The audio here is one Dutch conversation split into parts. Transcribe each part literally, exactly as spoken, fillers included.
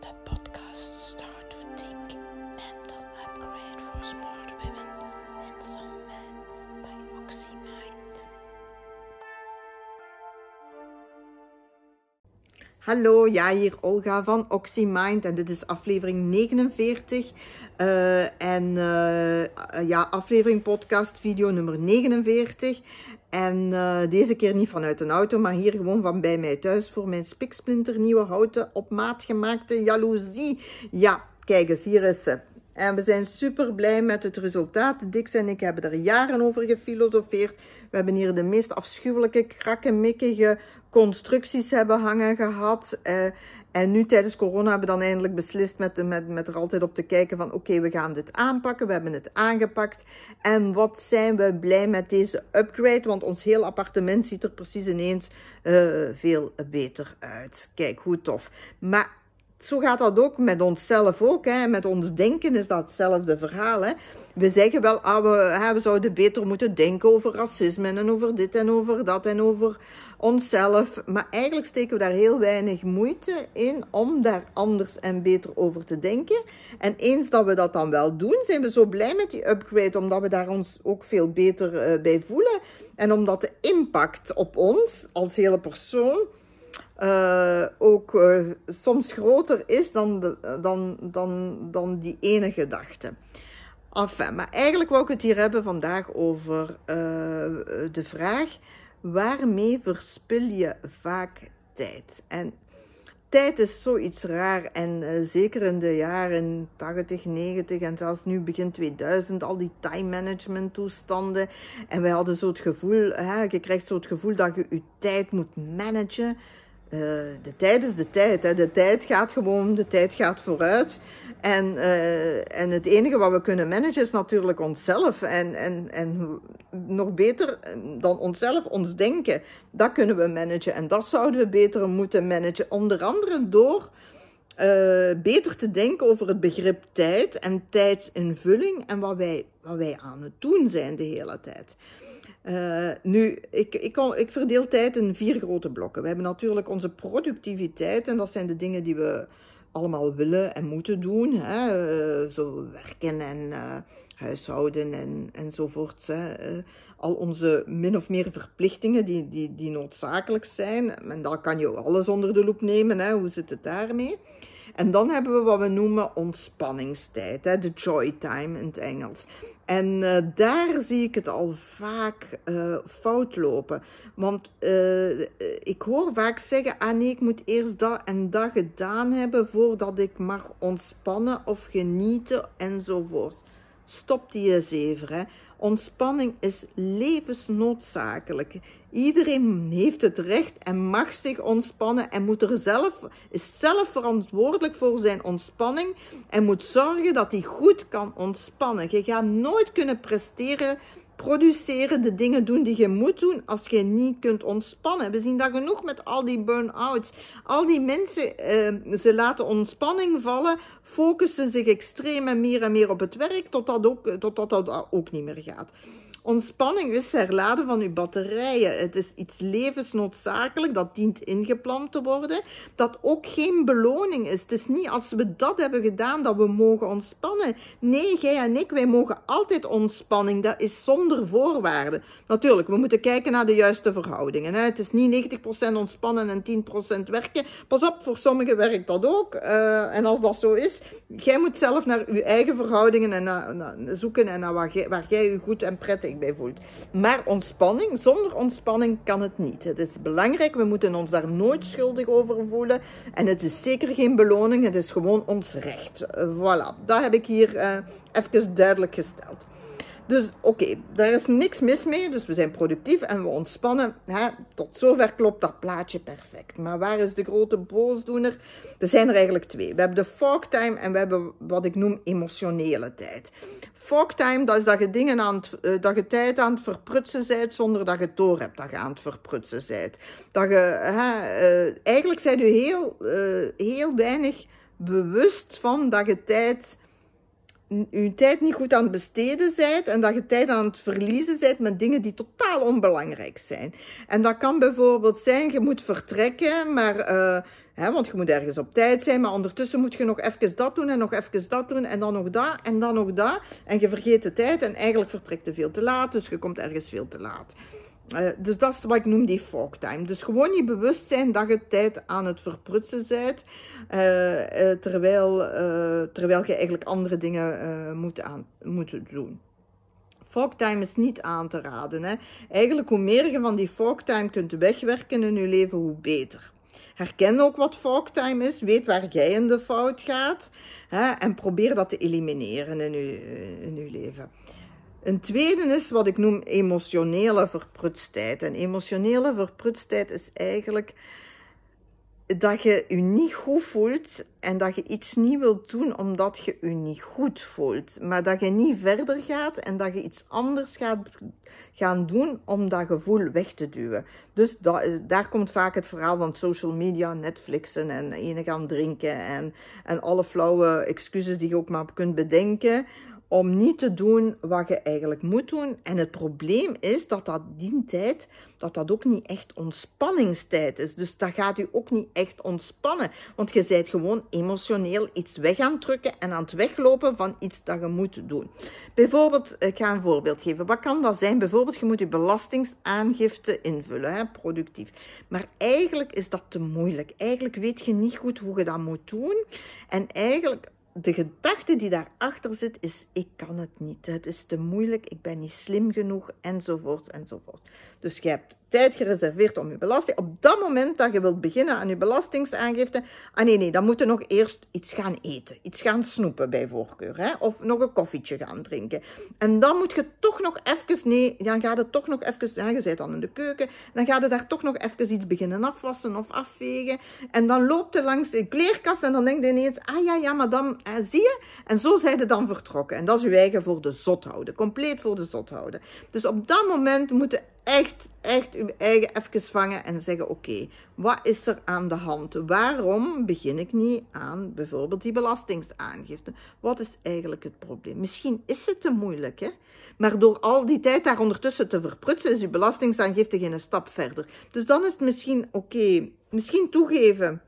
is de podcast Start to Think Mental Upgrade for Smart Women and Some Men by Oxymind. Hallo, ja, hier Olga van Oxymind en dit is aflevering negenenveertig. Uh, en uh, ja, aflevering podcast video nummer negenenveertig. En uh, deze keer niet vanuit een auto, maar hier gewoon van bij mij thuis voor mijn spiksplinternieuwe houten op maat gemaakte jaloezie. Ja, kijk eens, hier is ze. En we zijn super blij met het resultaat. Dix en ik hebben er jaren over gefilosofeerd. We hebben hier de meest afschuwelijke, krakkemikkige constructies hebben hangen gehad. Uh, en nu tijdens corona hebben we dan eindelijk beslist met, met, met er altijd op te kijken van oké, okay, we gaan dit aanpakken. We hebben het aangepakt. En wat zijn we blij met deze upgrade. Want ons heel appartement ziet er precies ineens uh, veel beter uit. Kijk, hoe tof. Maar... zo gaat dat ook met onszelf ook. Hè. Met ons denken is dat hetzelfde verhaal. Hè. We zeggen wel, ah, we, hè, we zouden beter moeten denken over racisme en over dit en over dat en over onszelf. Maar eigenlijk steken we daar heel weinig moeite in om daar anders en beter over te denken. En eens dat we dat dan wel doen, zijn we zo blij met die upgrade, omdat we daar ons ook veel beter uh, bij voelen. En omdat de impact op ons als hele persoon... Uh, ook uh, soms groter is dan, de, dan, dan, dan die ene gedachte. Enfin, maar eigenlijk wou ik het hier hebben vandaag over uh, de vraag... waarmee verspil je vaak tijd? En tijd is zoiets raar. En uh, zeker in de jaren tachtig, negentig en zelfs nu begin tweeduizend... al die time management toestanden. En wij hadden zo het gevoel... Hè, je krijgt zo het gevoel dat je je tijd moet managen... Uh, de tijd is de tijd. Hè. De tijd gaat gewoon, de tijd gaat vooruit. En, uh, en het enige wat we kunnen managen is natuurlijk onszelf. En, en, en nog beter dan onszelf, ons denken. Dat kunnen we managen. En dat zouden we beter moeten managen. Onder andere door uh, beter te denken over het begrip tijd en tijdsinvulling. En wat wij, wat wij aan het doen zijn de hele tijd. Uh, nu, ik, ik, kan, ik verdeel tijd in vier grote blokken. We hebben natuurlijk onze productiviteit en dat zijn de dingen die we allemaal willen en moeten doen. Hè? Uh, zo werken en uh, huishouden en, enzovoorts. Hè? Uh, al onze min of meer verplichtingen die, die, die noodzakelijk zijn. En daar kan je alles onder de loep nemen. Hè? Hoe zit het daarmee? En dan hebben we wat we noemen ontspanningstijd, hè? De joy time in het Engels. En uh, daar zie ik het al vaak uh, fout lopen. Want uh, ik hoor vaak zeggen, ah nee, ik moet eerst dat en dat gedaan hebben voordat ik mag ontspannen of genieten enzovoort. Stop die eens even. Hè. Ontspanning is levensnoodzakelijk. Iedereen heeft het recht en mag zich ontspannen en moet er zelf, is zelf verantwoordelijk voor zijn ontspanning en moet zorgen dat hij goed kan ontspannen. Je gaat nooit kunnen presteren, produceren, de dingen doen die je moet doen als je niet kunt ontspannen. We zien dat genoeg met al die burn-outs. Al die mensen, eh, ze laten ontspanning vallen, focussen zich extreem en meer en meer op het werk, totdat ook, totdat dat ook niet meer gaat. Ontspanning is herladen van uw batterijen. Het is iets levensnoodzakelijk, dat dient ingepland te worden, dat ook geen beloning is. Het is niet als we dat hebben gedaan dat we mogen ontspannen. Nee, jij en ik, wij mogen altijd ontspanning. Dat is zonder voorwaarden. Natuurlijk, we moeten kijken naar de juiste verhoudingen. Hè? Het is niet negentig procent ontspannen en tien procent werken. Pas op, voor sommigen werkt dat ook. Uh, en als dat zo is, jij moet zelf naar uw eigen verhoudingen en naar, naar, zoeken en naar waar, gij, waar jij je goed en prettig bij voelt. Maar ontspanning, zonder ontspanning kan het niet. Het is belangrijk, we moeten ons daar nooit schuldig over voelen. En het is zeker geen beloning, het is gewoon ons recht. Voilà, dat heb ik hier uh, even duidelijk gesteld. Dus oké, okay, daar is niks mis mee, dus we zijn productief en we ontspannen. Hè? Tot zover klopt dat plaatje perfect. Maar waar is de grote boosdoener? Er zijn er eigenlijk twee. We hebben de fog time en we hebben wat ik noem emotionele tijd. Fog time, dat is dat je, dingen aan het, dat je tijd aan het verprutsen bent zonder dat je het door hebt dat je aan het verprutsen bent. Dat je, hè, uh, eigenlijk bent je heel, uh, heel weinig bewust van dat je tijd... je tijd niet goed aan het besteden bent en dat je tijd aan het verliezen bent met dingen die totaal onbelangrijk zijn. En dat kan bijvoorbeeld zijn, je moet vertrekken, maar uh, He, want je moet ergens op tijd zijn, maar ondertussen moet je nog even dat doen en nog even dat doen en dan nog dat en dan nog dat. En je vergeet de tijd en eigenlijk vertrekt je veel te laat, dus je komt ergens veel te laat. Uh, dus dat is wat ik noem die fog time. Dus gewoon je bewust zijn dat je tijd aan het verprutsen bent, uh, uh, terwijl, uh, terwijl je eigenlijk andere dingen uh, moet, aan, moet doen. Fog time is niet aan te raden. Hè. Eigenlijk hoe meer je van die fog time kunt wegwerken in je leven, hoe beter. Herken ook wat fog time is, weet waar jij in de fout gaat, hè, en probeer dat te elimineren in je, in je leven. Een tweede is wat ik noem emotionele verprutstijd. En emotionele verprutstijd is eigenlijk dat je je niet goed voelt en dat je iets niet wilt doen omdat je je niet goed voelt. Maar dat je niet verder gaat en dat je iets anders gaat gaan doen om dat gevoel weg te duwen. Dus da, daar komt vaak het verhaal van social media, Netflixen en ene gaan drinken en, en alle flauwe excuses die je ook maar kunt bedenken om niet te doen wat je eigenlijk moet doen. En het probleem is dat dat die tijd, dat dat ook niet echt ontspanningstijd is. Dus dat gaat u ook niet echt ontspannen. Want je bent gewoon emotioneel iets weg aan het drukken en aan het weglopen van iets dat je moet doen. Bijvoorbeeld, ik ga een voorbeeld geven. Wat kan dat zijn? Bijvoorbeeld, je moet je belastingsaangifte invullen, hè, productief. Maar eigenlijk is dat te moeilijk. Eigenlijk weet je niet goed hoe je dat moet doen. En eigenlijk... de gedachte die daarachter zit is, ik kan het niet, het is te moeilijk, ik ben niet slim genoeg, enzovoort, enzovoort. Dus je hebt tijd gereserveerd om je belasting, op dat moment dat je wilt beginnen aan je belastingsaangifte, ah nee, nee, dan moet je nog eerst iets gaan eten, iets gaan snoepen bij voorkeur, hè? Of nog een koffietje gaan drinken. En dan moet je toch nog even, nee, dan gaat het toch nog even, ja, je bent dan in de keuken, dan gaat het daar toch nog even iets beginnen afwassen of afvegen, en dan loopt je langs de kleerkast en dan denkt je ineens, ah ja, ja, maar dan, eh, zie je, en zo zijn ze dan vertrokken. En dat is je eigen voor de zot houden, compleet voor de zot houden. Dus op dat moment moet je Echt, echt uw eigen even vangen en zeggen, oké, okay, wat is er aan de hand? Waarom begin ik niet aan bijvoorbeeld die belastingsaangifte? Wat is eigenlijk het probleem? Misschien is het te moeilijk, hè? Maar door al die tijd daar ondertussen te verprutsen, is uw belastingsaangifte geen stap verder. Dus dan is het misschien, oké, okay, misschien toegeven.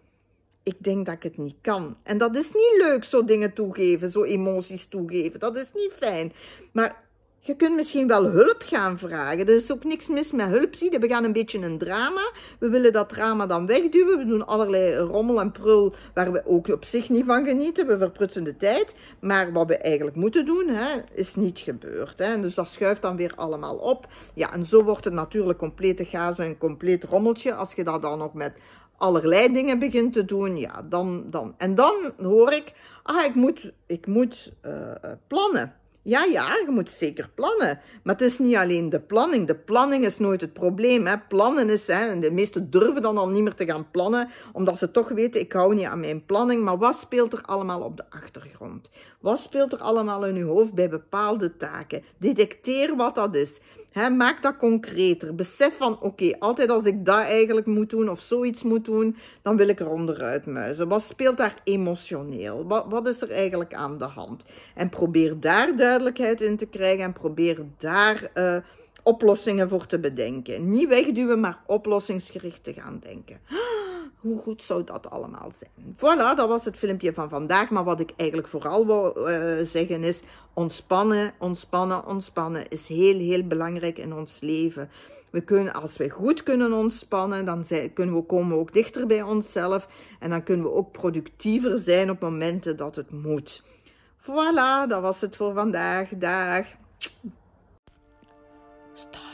Ik denk dat ik het niet kan. En dat is niet leuk, zo dingen toegeven, zo emoties toegeven. Dat is niet fijn. Maar... je kunt misschien wel hulp gaan vragen. Er is ook niks mis met hulp. Zie je, we gaan een beetje een drama. We willen dat drama dan wegduwen. We doen allerlei rommel en prul waar we ook op zich niet van genieten. We verprutsen de tijd. Maar wat we eigenlijk moeten doen, hè, is niet gebeurd. Hè. En dus dat schuift dan weer allemaal op. Ja, en zo wordt het natuurlijk complete chaos en compleet rommeltje. Als je dat dan ook met allerlei dingen begint te doen, ja, dan... dan. En dan hoor ik, ah, ik moet, ik moet uh, plannen. Ja, ja, je moet zeker plannen. Maar het is niet alleen de planning. De planning is nooit het probleem. Hè. Plannen is, hè, de meesten durven dan al niet meer te gaan plannen, omdat ze toch weten, ik hou niet aan mijn planning. Maar wat speelt er allemaal op de achtergrond? Wat speelt er allemaal in je hoofd bij bepaalde taken? Detecteer wat dat is. He, maak dat concreter. Besef van, oké, okay, altijd als ik dat eigenlijk moet doen of zoiets moet doen, dan wil ik er onderuit muizen. Wat speelt daar emotioneel? Wat, wat is er eigenlijk aan de hand? En probeer daar duidelijkheid in te krijgen en probeer daar uh, oplossingen voor te bedenken. Niet wegduwen, maar oplossingsgericht te gaan denken. Hoe goed zou dat allemaal zijn? Voilà, dat was het filmpje van vandaag. Maar wat ik eigenlijk vooral wil uh, zeggen is... ontspannen, ontspannen, ontspannen is heel, heel belangrijk in ons leven. We kunnen, als we goed kunnen ontspannen, dan zijn, kunnen we, komen we ook dichter bij onszelf. En dan kunnen we ook productiever zijn op momenten dat het moet. Voilà, dat was het voor vandaag. Dag. Stop.